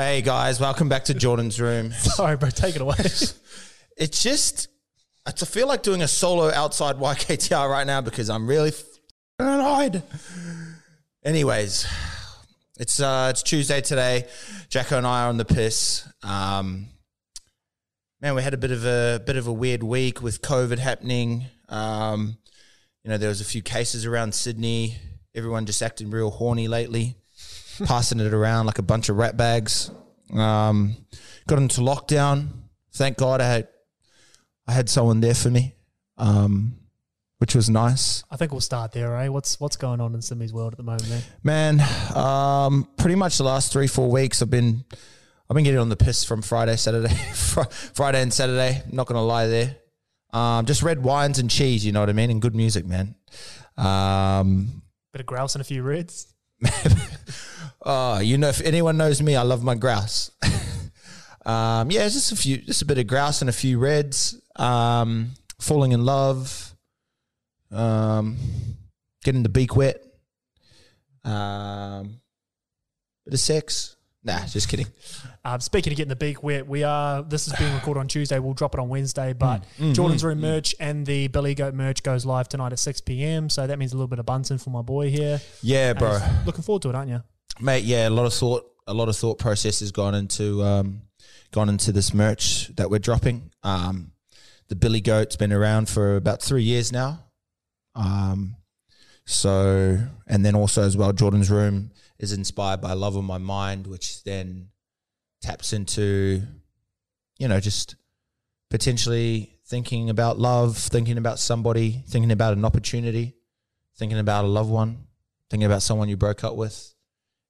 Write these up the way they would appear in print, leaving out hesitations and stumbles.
Hey guys, welcome back to Jordan's Room. Sorry bro, take it away. It's just, I feel like doing a solo outside YKTR right now because I'm really annoyed. Anyways, it's Tuesday today. Jacko and I are on the piss. Man, we had a bit of a weird week with COVID happening. You know, there was a few cases around Sydney. Everyone just acting real horny lately, passing it around like a bunch of rat bags. Got into lockdown. Thank God I had someone there for me, which was nice. I think we'll start there, eh? What's going on in Simi's world at the moment, man? Man, pretty much the last 3-4 weeks I've been getting on the piss from Friday and Saturday. I'm not gonna lie there. Just red wines and cheese, you know what I mean, and good music, man. Bit of grouse and a few reds. You know, if anyone knows me, I love my grouse. Yeah, just a bit of grouse and a few reds. Falling in love. Getting the beak wet. Bit of sex. Nah, just kidding. Speaking of getting the beak wet, this is being recorded on Tuesday. We'll drop it on Wednesday, but Jordan's Room merch and the Billy Goat merch goes live tonight at 6 p.m. So that means a little bit of bunting for my boy here. Yeah, bro. Looking forward to it, aren't you? Mate, yeah, a lot of thought process has gone into this merch that we're dropping. The Billy Goat's been around for about 3 years now. So, and then also as well, Jordan's Room is inspired by Love on My Mind, which then taps into, you know, just potentially thinking about love, thinking about somebody, thinking about an opportunity, thinking about a loved one, thinking about someone you broke up with.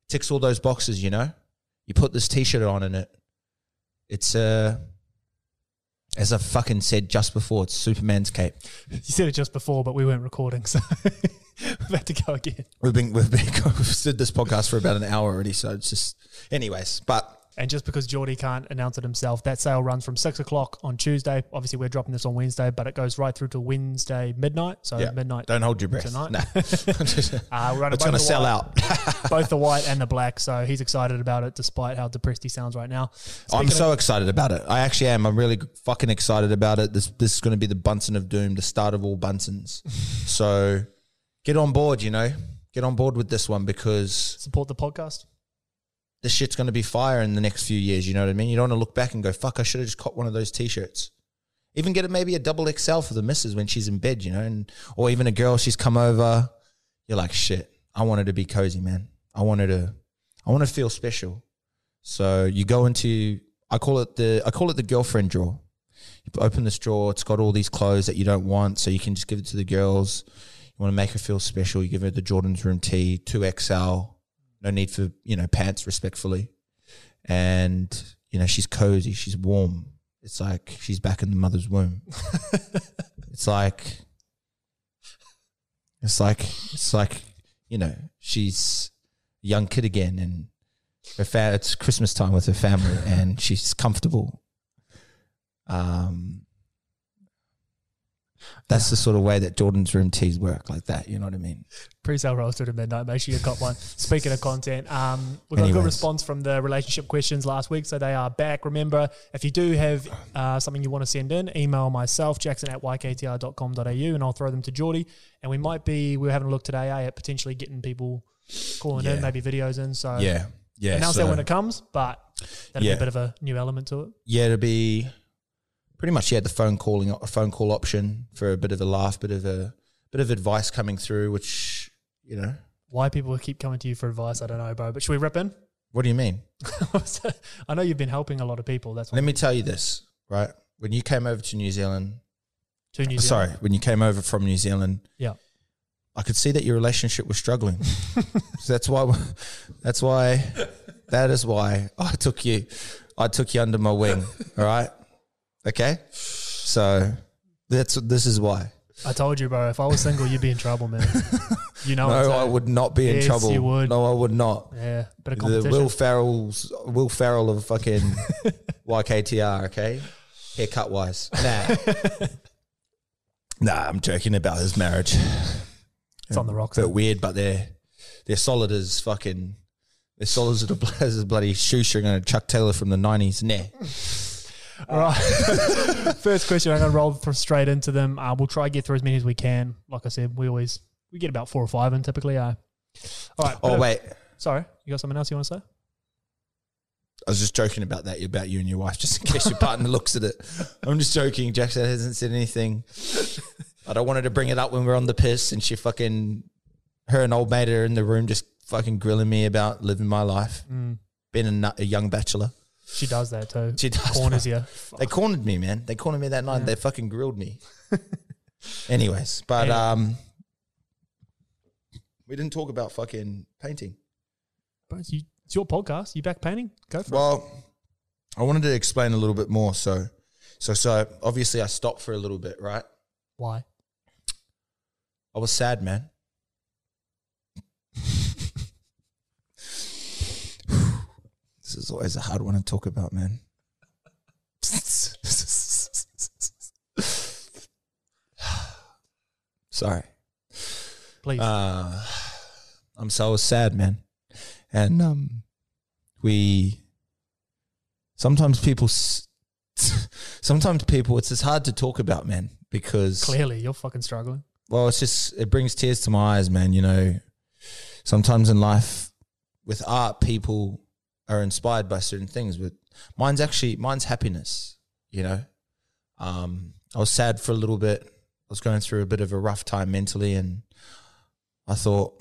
Ticks all those boxes, you know. You put this T-shirt on and it's as I fucking said just before, it's Superman's cape. You said it just before, but we weren't recording, so we've had to go again. We've did this podcast for about an hour already, so it's just anyways. But and just because Geordie can't announce it himself, that sale runs from 6 o'clock on Tuesday. Obviously, we're dropping this on Wednesday, but it goes right through to Wednesday midnight. So yeah, midnight. Don't hold your breath tonight. No. It's going to sell out. Both the white and the black. So he's excited about it, despite how depressed he sounds right now. I'm so excited about it. I actually am. I'm really fucking excited about it. This is going to be the Bunsen of doom, the start of all Bunsens. So get on board, you know. Get on board with this one because support the podcast. This shit's going to be fire in the next few years, you know what I mean? You don't want to look back and go, fuck, I should have just caught one of those T-shirts. Even get it maybe a double XL for the missus when she's in bed, you know, or even a girl, she's come over. You're like, shit, I wanted to be cozy, man. I want to feel special. So you go into, I call it the girlfriend drawer. You open this drawer, it's got all these clothes that you don't want, so you can just give it to the girls. You want to make her feel special, you give her the Jordan's Room tee, 2XL. No need for, you know, pants, respectfully. And, you know, she's cozy. She's warm. It's like she's back in the mother's womb. It's like, you know, she's a young kid again and it's Christmas time with her family and she's comfortable. That's the sort of way that Jordan's Room teas work, like that, you know what I mean? Pre-sale rolls through to midnight, make sure you got one. Speaking of content, we got a good response from the relationship questions last week, so they are back. Remember, if you do have something you want to send in, email myself, jackson@yktr.com.au, and I'll throw them to Geordie. And we're having a look today at potentially getting people calling in, maybe videos in. So yeah, announce that when it comes, but that'll be a bit of a new element to it. Yeah, it'll be... Pretty much, yeah, the phone call option for a bit of a laugh, bit of advice coming through, which, you know. Why people keep coming to you for advice, I don't know, bro. But should we rip in? What do you mean? I know you've been helping a lot of people. That's Let me tell you this, right? When you came over to New Zealand. When you came over from New Zealand. Yeah. I could see that your relationship was struggling. So that is why I took you under my wing, all right? Okay, so this is why. I told you, bro, if I was single, you'd be in trouble, man. You know what? No, I would not be in trouble. You would. No, I would not. Yeah, bit of competition. The Will Ferrell of fucking YKTR, okay? Haircut-wise. Nah, I'm joking about his marriage. It's on the rocks. They're weird, but they're solid as fucking... As solid as a bloody shoestring and a Chuck Taylor from the 90s. Nah. All right. First question. I'm going to roll straight into them. We'll try to get through as many as we can. Like I said, we get about 4 or 5 in typically. All right. Oh, wait. Sorry. You got something else you want to say? I was just joking about that, about you and your wife, just in case your partner looks at it. I'm just joking. Jackson hasn't said anything. I don't want her to bring it up when we're on the piss and she fucking, her and old mate are in the room just fucking grilling me about living my life, being a young bachelor. She does that too. She does. Corners you. They cornered me, man. They cornered me that night. Yeah. They fucking grilled me. Anyways, but we didn't talk about fucking painting. But it's your podcast. You back painting? Go for it. Well, I wanted to explain a little bit more. So obviously I stopped for a little bit, right? Why? I was sad, man. This is always a hard one to talk about, man. Sorry. Please. I was sad, man. And sometimes people, it's just hard to talk about, man, because clearly you're fucking struggling. Well, it's just, it brings tears to my eyes, man. You know, sometimes in life with art, people are inspired by certain things, but mine's happiness, you know? I was sad for a little bit. I was going through a bit of a rough time mentally, and I thought,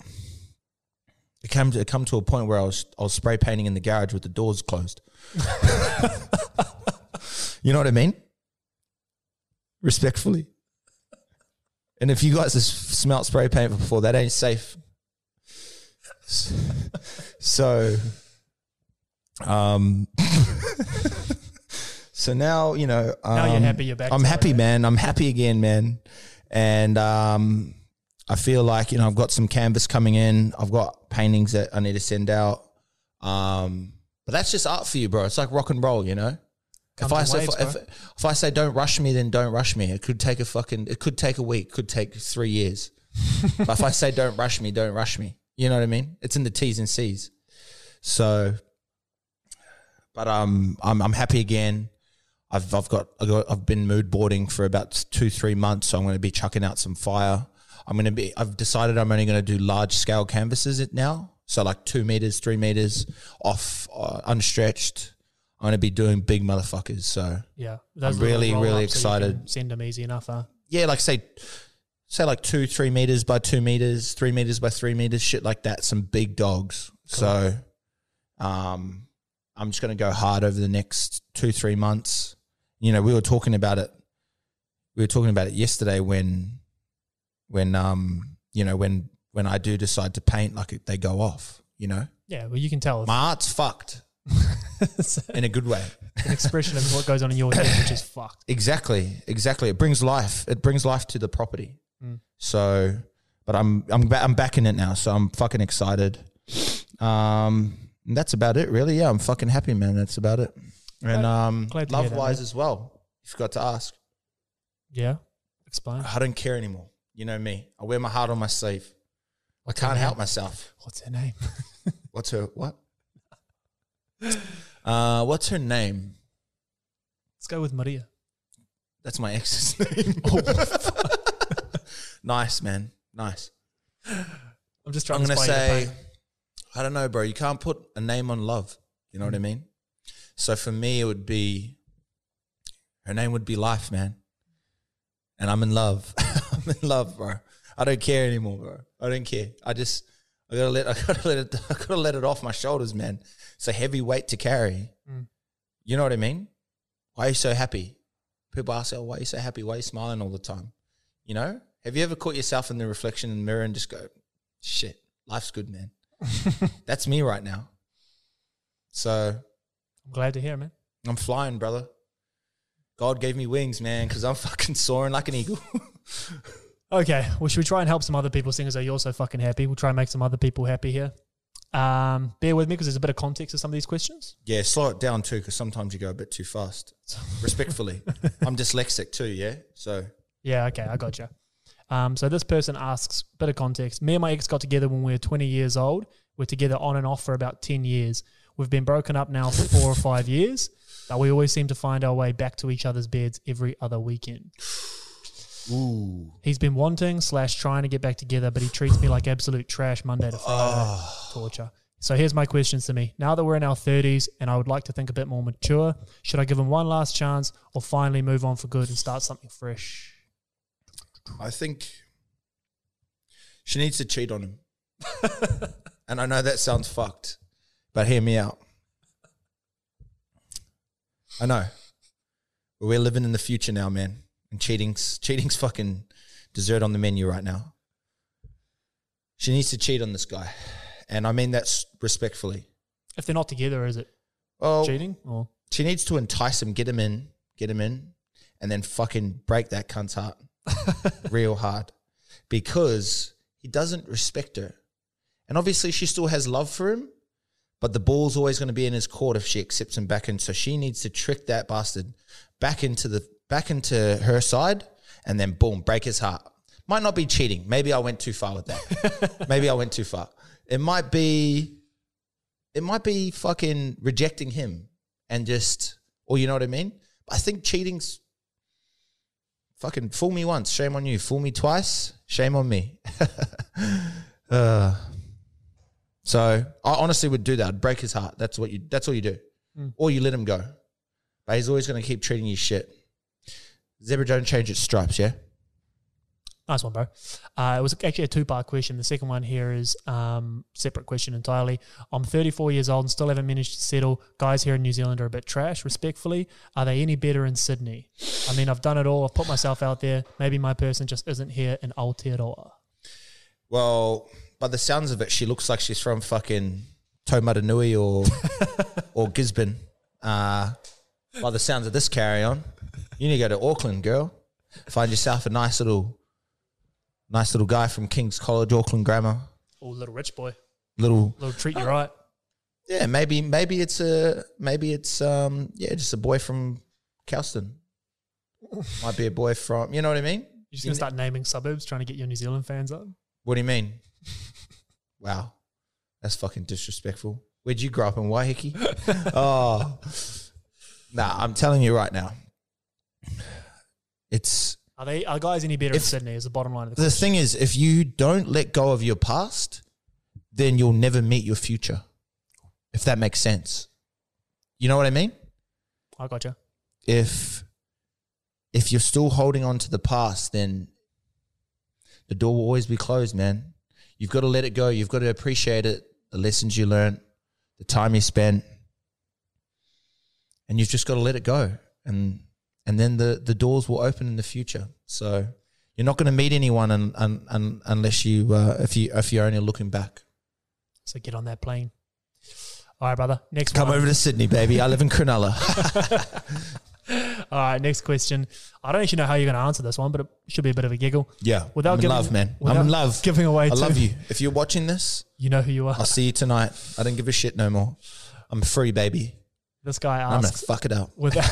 it came to a point where I was spray painting in the garage with the doors closed. You know what I mean? Respectfully. And if you guys have smelt spray paint before, that ain't safe. So, so now, you know, now you're happy. You're back. I'm happy, man. I'm happy again, man. And I feel like, you know, I've got some canvas coming in. I've got paintings that I need to send out. But that's just art for you, bro. It's like rock and roll, you know. If I say don't rush me, then don't rush me. It could take a week, could take 3 years. But if I say don't rush me, don't rush me. You know what I mean? It's in the T's and C's. So, but I'm happy again. I've been mood boarding for about 2-3 months, so I'm going to be chucking out some fire. I've decided I'm only going to do large scale canvases now. So like 2 meters, 3 meters off, unstretched. I'm going to be doing big motherfuckers. So yeah, I'm really, really excited. So you can send them easy enough, huh? Yeah, like say like 2-3 meters by 2 meters, 3 meters by 3 meters, shit like that. Some big dogs. Cool. So, I'm just going to go hard over the next 2-3 months. You know, we were talking about it yesterday when I do decide to paint, like they go off, you know? Yeah, well, you can tell. My art's fucked in a good way. An expression of what goes on in your head, which is fucked. Exactly. It brings life. It brings life to the property. So, but I'm back in it now, so I'm fucking excited. And that's about it, really. Yeah, I'm fucking happy, man. That's about it. And love-wise as well, you forgot to ask. Yeah, explain. I don't care anymore. You know me. I wear my heart on my sleeve. I can't help myself. What's her name? What's her what? What's her name? Let's go with Maria. That's my ex's name. Nice, man. Nice. I'm just trying to say, I don't know, bro. You can't put a name on love. You know what I mean? So for me, it would be, her name would be Life, man. And I'm in love. I'm in love, bro. I don't care anymore, bro. I don't care. I gotta let it off my shoulders, man. It's a heavy weight to carry. You know what I mean? Why are you so happy? People ask, "Oh, why are you so happy? Why are you smiling all the time?" You know? Have you ever caught yourself in the reflection in the mirror and just go, "Shit, life's good, man." That's me right now. So, I'm glad to hear, man. I'm flying, brother. God gave me wings, man, because I'm fucking soaring like an eagle. Okay, well, should we try and help some other people, seeing as though you're so fucking happy? We'll try and make some other people happy here. Bear with me because there's a bit of context to some of these questions. Yeah, slow it down too, because sometimes you go a bit too fast. Respectfully. I'm dyslexic too, yeah? So. Yeah, okay, I got you. So this person asks, bit of context, me and my ex got together when we were 20 years old. We're together on and off for about 10 years. We've been broken up now for 4 or 5 years, but we always seem to find our way back to each other's beds every other weekend. Ooh. He's been wanting / trying to get back together, but he treats me like absolute trash Monday to Friday. Oh. Torture. So here's my question, Simi. Now that we're in our 30s and I would like to think a bit more mature, should I give him one last chance or finally move on for good and start something fresh? I think she needs to cheat on him. And I know that sounds fucked, but hear me out. I know. But we're living in the future now, man. And cheating's fucking dessert on the menu right now. She needs to cheat on this guy. And I mean that respectfully. If they're not together, is it cheating? Or? She needs to entice him, get him in, and then fucking break that cunt's heart real hard. Because he doesn't respect her. And obviously she still has love for him, but the ball's always going to be in his court if she accepts him back in. So she needs to trick that bastard back into her side and then boom, break his heart. Might not be cheating. Maybe I went too far with that. Maybe I went too far. It might be fucking rejecting him and or you know what I mean? I think cheating's fucking fool me once, shame on you. Fool me twice, shame on me. So I honestly would do that. I'd break his heart. That's all you do. Mm. Or you let him go. But he's always going to keep treating you shit. Zebra don't change its stripes, yeah? Nice one, bro. It was actually a two-part question. The second one here is separate question entirely. I'm 34 years old and still haven't managed to settle. Guys here in New Zealand are a bit trash, respectfully. Are they any better in Sydney? I mean, I've done it all. I've put myself out there. Maybe my person just isn't here in Aotearoa. Well, by the sounds of it, she looks like she's from fucking Taumaranui or Gisborne. By the sounds of this carry-on, you need to go to Auckland, girl. Find yourself a nice little guy from King's College, Auckland Grammar. Oh, little rich boy. Little treat you right. Yeah, maybe it's just a boy from Kelston. Might be a boy from, you know what I mean? You're just going to start naming suburbs, trying to get your New Zealand fans up? What do you mean? Wow. That's fucking disrespectful. Where'd you grow up in Waiheke? Oh. Nah, I'm telling you right now. Are guys any better in Sydney is the bottom line of the question. The thing is, if you don't let go of your past, then you'll never meet your future, if that makes sense. You know what I mean? I gotcha. If you're still holding on to the past, then the door will always be closed, man. You've got to let it go. You've got to appreciate it, the lessons you learned, the time you spent, and you've just got to let it go. And then the doors will open in the future. So you're not going to meet anyone unless you if you're only looking back. So get on that plane. All right, brother. Next one. Come over to Sydney, baby. I live in Cronulla. All right, next question. I don't actually know how you're going to answer this one, but it should be a bit of a giggle. Yeah, I'm in love. Giving away. I love you. If you're watching this, you know who you are. I'll see you tonight. I don't give a shit no more. I'm free, baby. This guy asks. I'm going to fuck it up.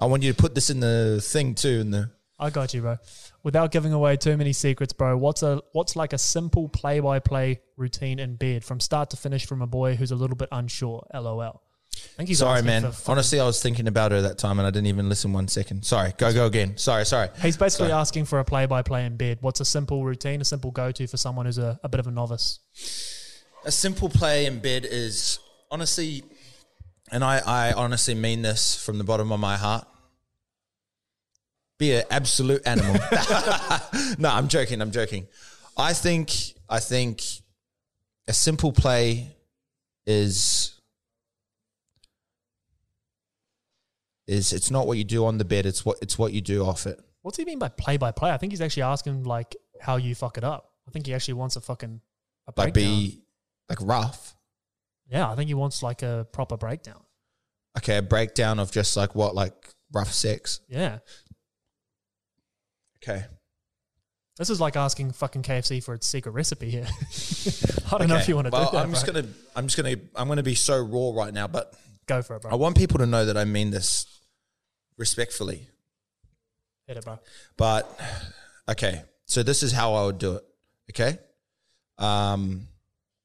I want you to put this in the thing too. I got you, bro. Without giving away too many secrets, bro, what's like a simple play-by-play routine in bed from start to finish from a boy who's a little bit unsure, LOL. Sorry, man. Honestly, I was thinking about her that time and I didn't even listen 1 second. Sorry, go again. Sorry. He's basically asking for a play-by-play in bed. What's a simple routine, a simple go-to for someone who's a bit of a novice? A simple play in bed is honestly... And I honestly mean this from the bottom of my heart. Be an absolute animal. No, I'm joking. I think a simple play is it's not what you do on the bed, it's what you do off it. What's he mean by play? I think he's actually asking like how you fuck it up. I think he actually wants a fucking breakdown. Like rough. Yeah, I think he wants like a proper breakdown. Okay, a breakdown of just like what, like rough sex? Yeah. Okay. This is like asking fucking KFC for its secret recipe here. I don't know if you want to do that. I'm gonna be so raw right now, but go for it, bro. I want people to know that I mean this respectfully. Hit it, bro. But okay, so this is how I would do it. Okay.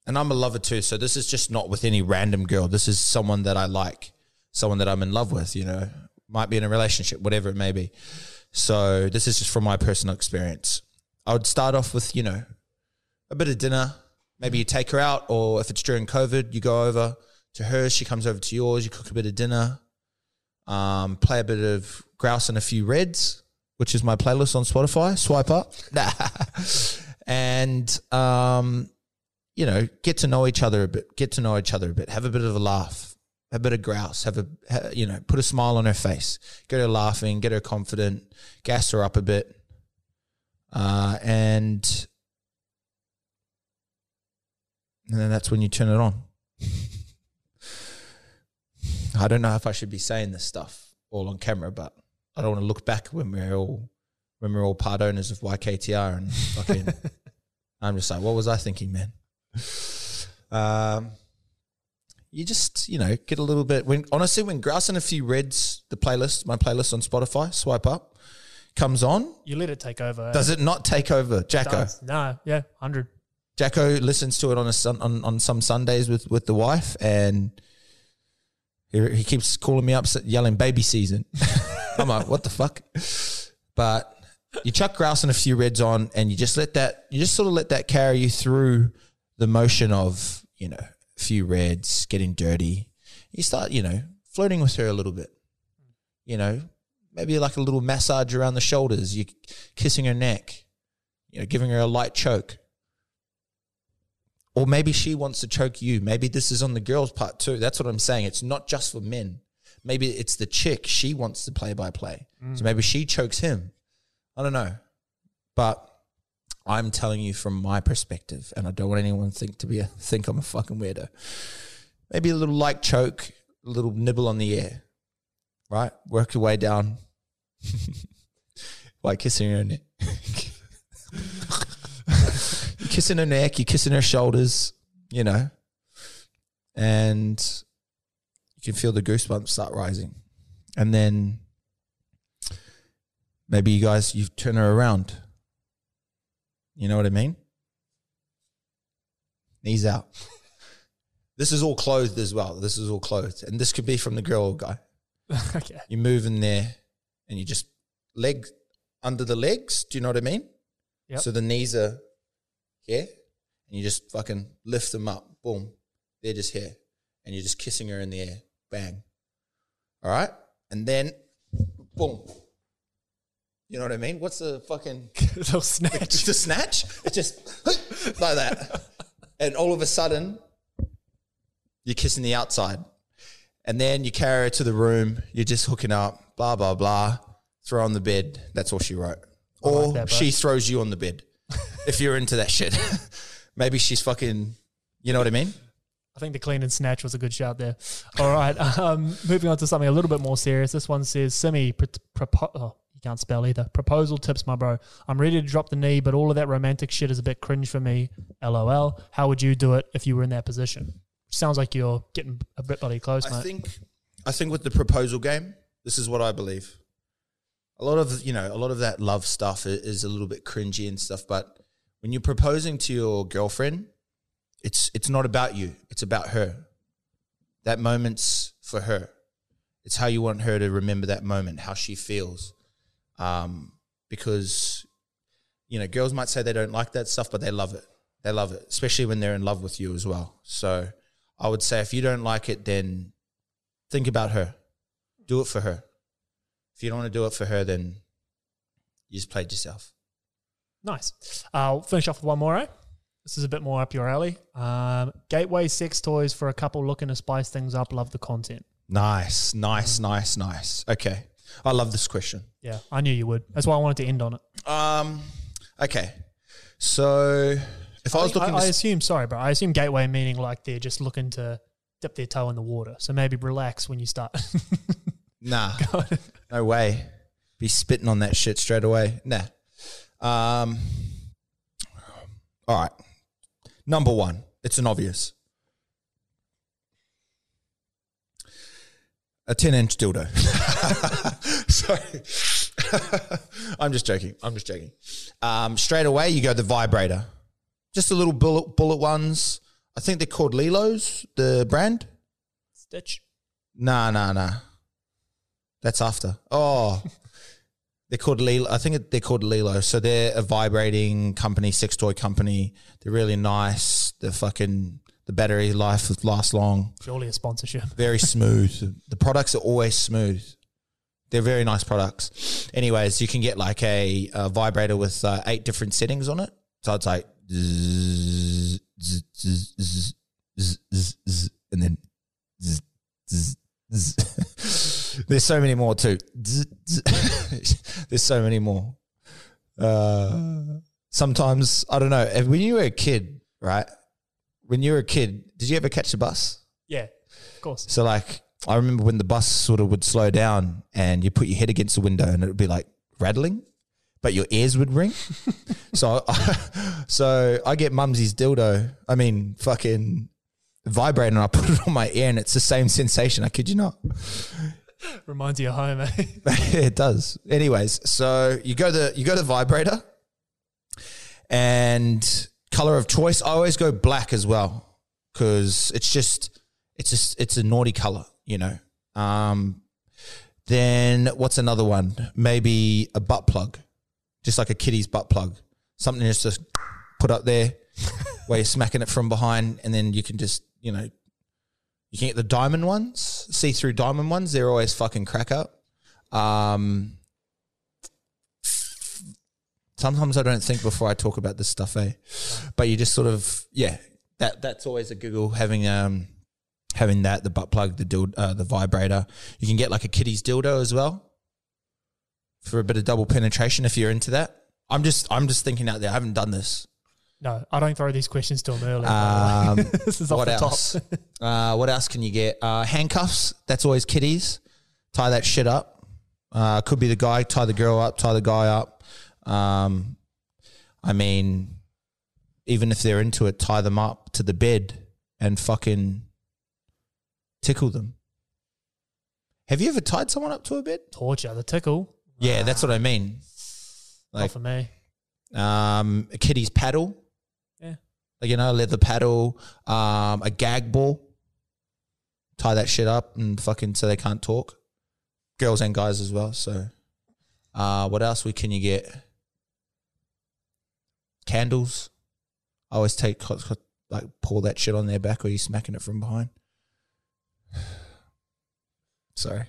And I'm a lover too, so this is just not with any random girl. This is someone that I like, someone that I'm in love with, you know, might be in a relationship, whatever it may be. So this is just from my personal experience. I would start off with, you know, a bit of dinner. Maybe you take her out, or if it's during COVID, you go over to hers, she comes over to yours, you cook a bit of dinner, play a bit of Grouse and a Few Reds, which is my playlist on Spotify, swipe up. And, you know, get to know each other a bit, have a bit of a laugh, have a bit of grouse, you know, put a smile on her face, get her laughing, get her confident, gas her up a bit. And then that's when you turn it on. I don't know if I should be saying this stuff all on camera, but I don't want to look back when we're all part owners of YKTR and fucking, I'm just like, what was I thinking, man? You just, you know, get a little bit, honestly, when Grouse and a Few Reds, my playlist on Spotify, swipe up, comes on. You let it take over. Does it not take over, Jacko? It does. No, yeah, 100. Jacko listens to it on some Sundays with the wife, and he keeps calling me up, yelling "baby season." I'm like, what the fuck? But you chuck Grouse and a Few Reds on, and you just sort of let that carry you through the motion of, you know, a few reds, getting dirty. You start, you know, flirting with her a little bit. You know, maybe like a little massage around the shoulders. You kissing her neck. You know, giving her a light choke. Or maybe she wants to choke you. Maybe this is on the girls' part too. That's what I'm saying. It's not just for men. Maybe it's the chick. She wants the play-by-play. So maybe she chokes him. I don't know. But I'm telling you from my perspective, and I don't want anyone to think I'm a fucking weirdo. Maybe a little light choke, a little nibble on the ear, right? Work your way down like kissing your neck. Kissing her neck, you're kissing her shoulders, you know, and you can feel the goosebumps start rising. And then maybe you turn her around. You know what I mean? Knees out. This is all clothed as well. This is all clothed. And this could be from the girl or guy. Okay. You move in there and you just leg under the legs. Do you know what I mean? Yep. So the knees are here, and you just fucking lift them up. Boom. They're just here. And you're just kissing her in the air. Bang. All right? And then, boom. You know what I mean? What's the fucking... little snatch. The snatch? It's just like that. And all of a sudden, you're kissing the outside. And then you carry her to the room. You're just hooking up. Blah, blah, blah. Throw on the bed. That's all she wrote. Or like that, she throws you on the bed. If you're into that shit. Maybe she's fucking, you know what I mean? I think the clean and snatch was a good shout there. All right, moving on to something a little bit more serious. This one says, Simi, you can't spell either. Proposal tips, my bro. I'm ready to drop the knee, but all of that romantic shit is a bit cringe for me. LOL. How would you do it if you were in that position? Sounds like you're getting a bit bloody close, mate. I think with the proposal game, this is what I believe. A lot of that love stuff is a little bit cringy and stuff, but when you're proposing to your girlfriend, it's not about you. It's about her. That moment's for her. It's how you want her to remember that moment, how she feels. Because, you know, girls might say they don't like that stuff, but they love it. They love it, especially when they're in love with you as well. So I would say if you don't like it, then think about her. Do it for her. If you don't want to do it for her, then you just played yourself. Nice. I'll finish off with one more, eh? This is a bit more up your alley. Gateway sex toys for a couple looking to spice things up. Love the content. Nice. Okay. I love this question. Yeah, I knew you would. That's why I wanted to end on it. Okay. So if I was looking I assume gateway meaning like they're just looking to dip their toe in the water. So maybe relax when you start. Nah, no way. Be spitting on that shit straight away. Nah. All right. Number one, it's an obvious. A 10-inch dildo. Sorry. I'm just joking. Straight away, you go the vibrator. Just the little bullet ones. I think they're called Lelo's, the brand. Stitch. Nah. That's after. Oh, they're called Lelo. I think they're called Lelo. So they're a vibrating company, sex toy company. They're really nice. They're fucking, the battery life lasts long. Surely a sponsorship. Very smooth. The products are always smooth. They're very nice products. Anyways, you can get like a vibrator with 8 different settings on it. So it's like, zzz, zzz, zzz, zzz, zzz, zzz, zzz, and then zzz, zzz, zzz. There's so many more too. Zzz, zzz. There's so many more. Sometimes, I don't know, when you were a kid, right? When you were a kid, did you ever catch the bus? Yeah, of course. So like, I remember when the bus sort of would slow down and you put your head against the window and it would be like rattling, but your ears would ring. So I get Mumsy's dildo, I mean fucking vibrator, and I put it on my ear and it's the same sensation. I kid you not. Reminds you of home, eh? It does. Anyways, so you go to vibrator and color of choice. I always go black as well because it's a naughty color. You know, then what's another one? Maybe a butt plug, just like a kiddie's butt plug. Something that's just put up there where you're smacking it from behind, and then you can just, you know, you can get the diamond ones, see-through diamond ones. They're always fucking crack up. Sometimes I don't think before I talk about this stuff, eh? But you just sort of, yeah, that's always a Google, having that, the butt plug, the vibrator. You can get like a kiddie's dildo as well for a bit of double penetration if you're into that. I'm just thinking out there. I haven't done this. No, I don't throw these questions to them early. This is off the top. What else can you get? Handcuffs. That's always kiddies. Tie that shit up. Could be the guy. Tie the girl up. Tie the guy up. I mean, even if they're into it, tie them up to the bed and fucking tickle them. Have you ever tied someone up to a bed? Torture, the tickle. Yeah, that's what I mean. Like, not for me. A kiddie's paddle. Yeah. Like, you know, a leather paddle, a gag ball. Tie that shit up and fucking so they can't talk. Girls and guys as well. So what else can you get? Candles. I always take, like, pour that shit on their back or you're smacking it from behind. Sorry.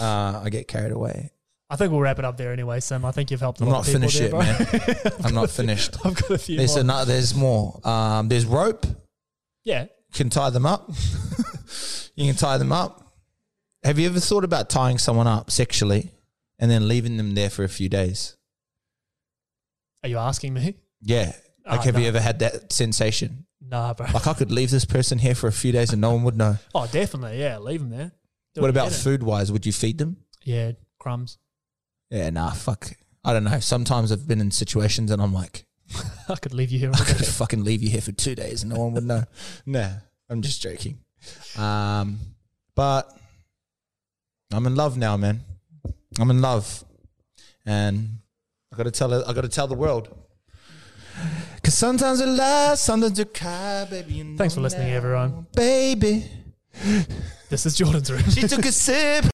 I get carried away. I think we'll wrap it up there anyway, Sim. I think you've helped a lot of people there, bro. I'm not finished yet, man. I'm not finished. I've got a few more. There's more. There's rope. Yeah. You can tie them up. You can tie them up. Have you ever thought about tying someone up sexually and then leaving them there for a few days? Are you asking me? Yeah. Like, have you ever had that sensation? Nah, bro. Like, I could leave this person here for a few days and no one would know. Oh, definitely, yeah. Leave them there. What about food-wise? Would you feed them? Yeah, crumbs. Yeah, nah, fuck. I don't know. Sometimes I've been in situations and I'm like, I could leave you here. I could fucking leave you here for 2 days and no one would know. Nah, I'm just joking. But I'm in love now, man. I'm in love. And I got to tell the world. Cause sometimes it lasts, sometimes you cry, baby. You know. Thanks for listening, everyone. Baby. This is Jordan's room. She took a sip.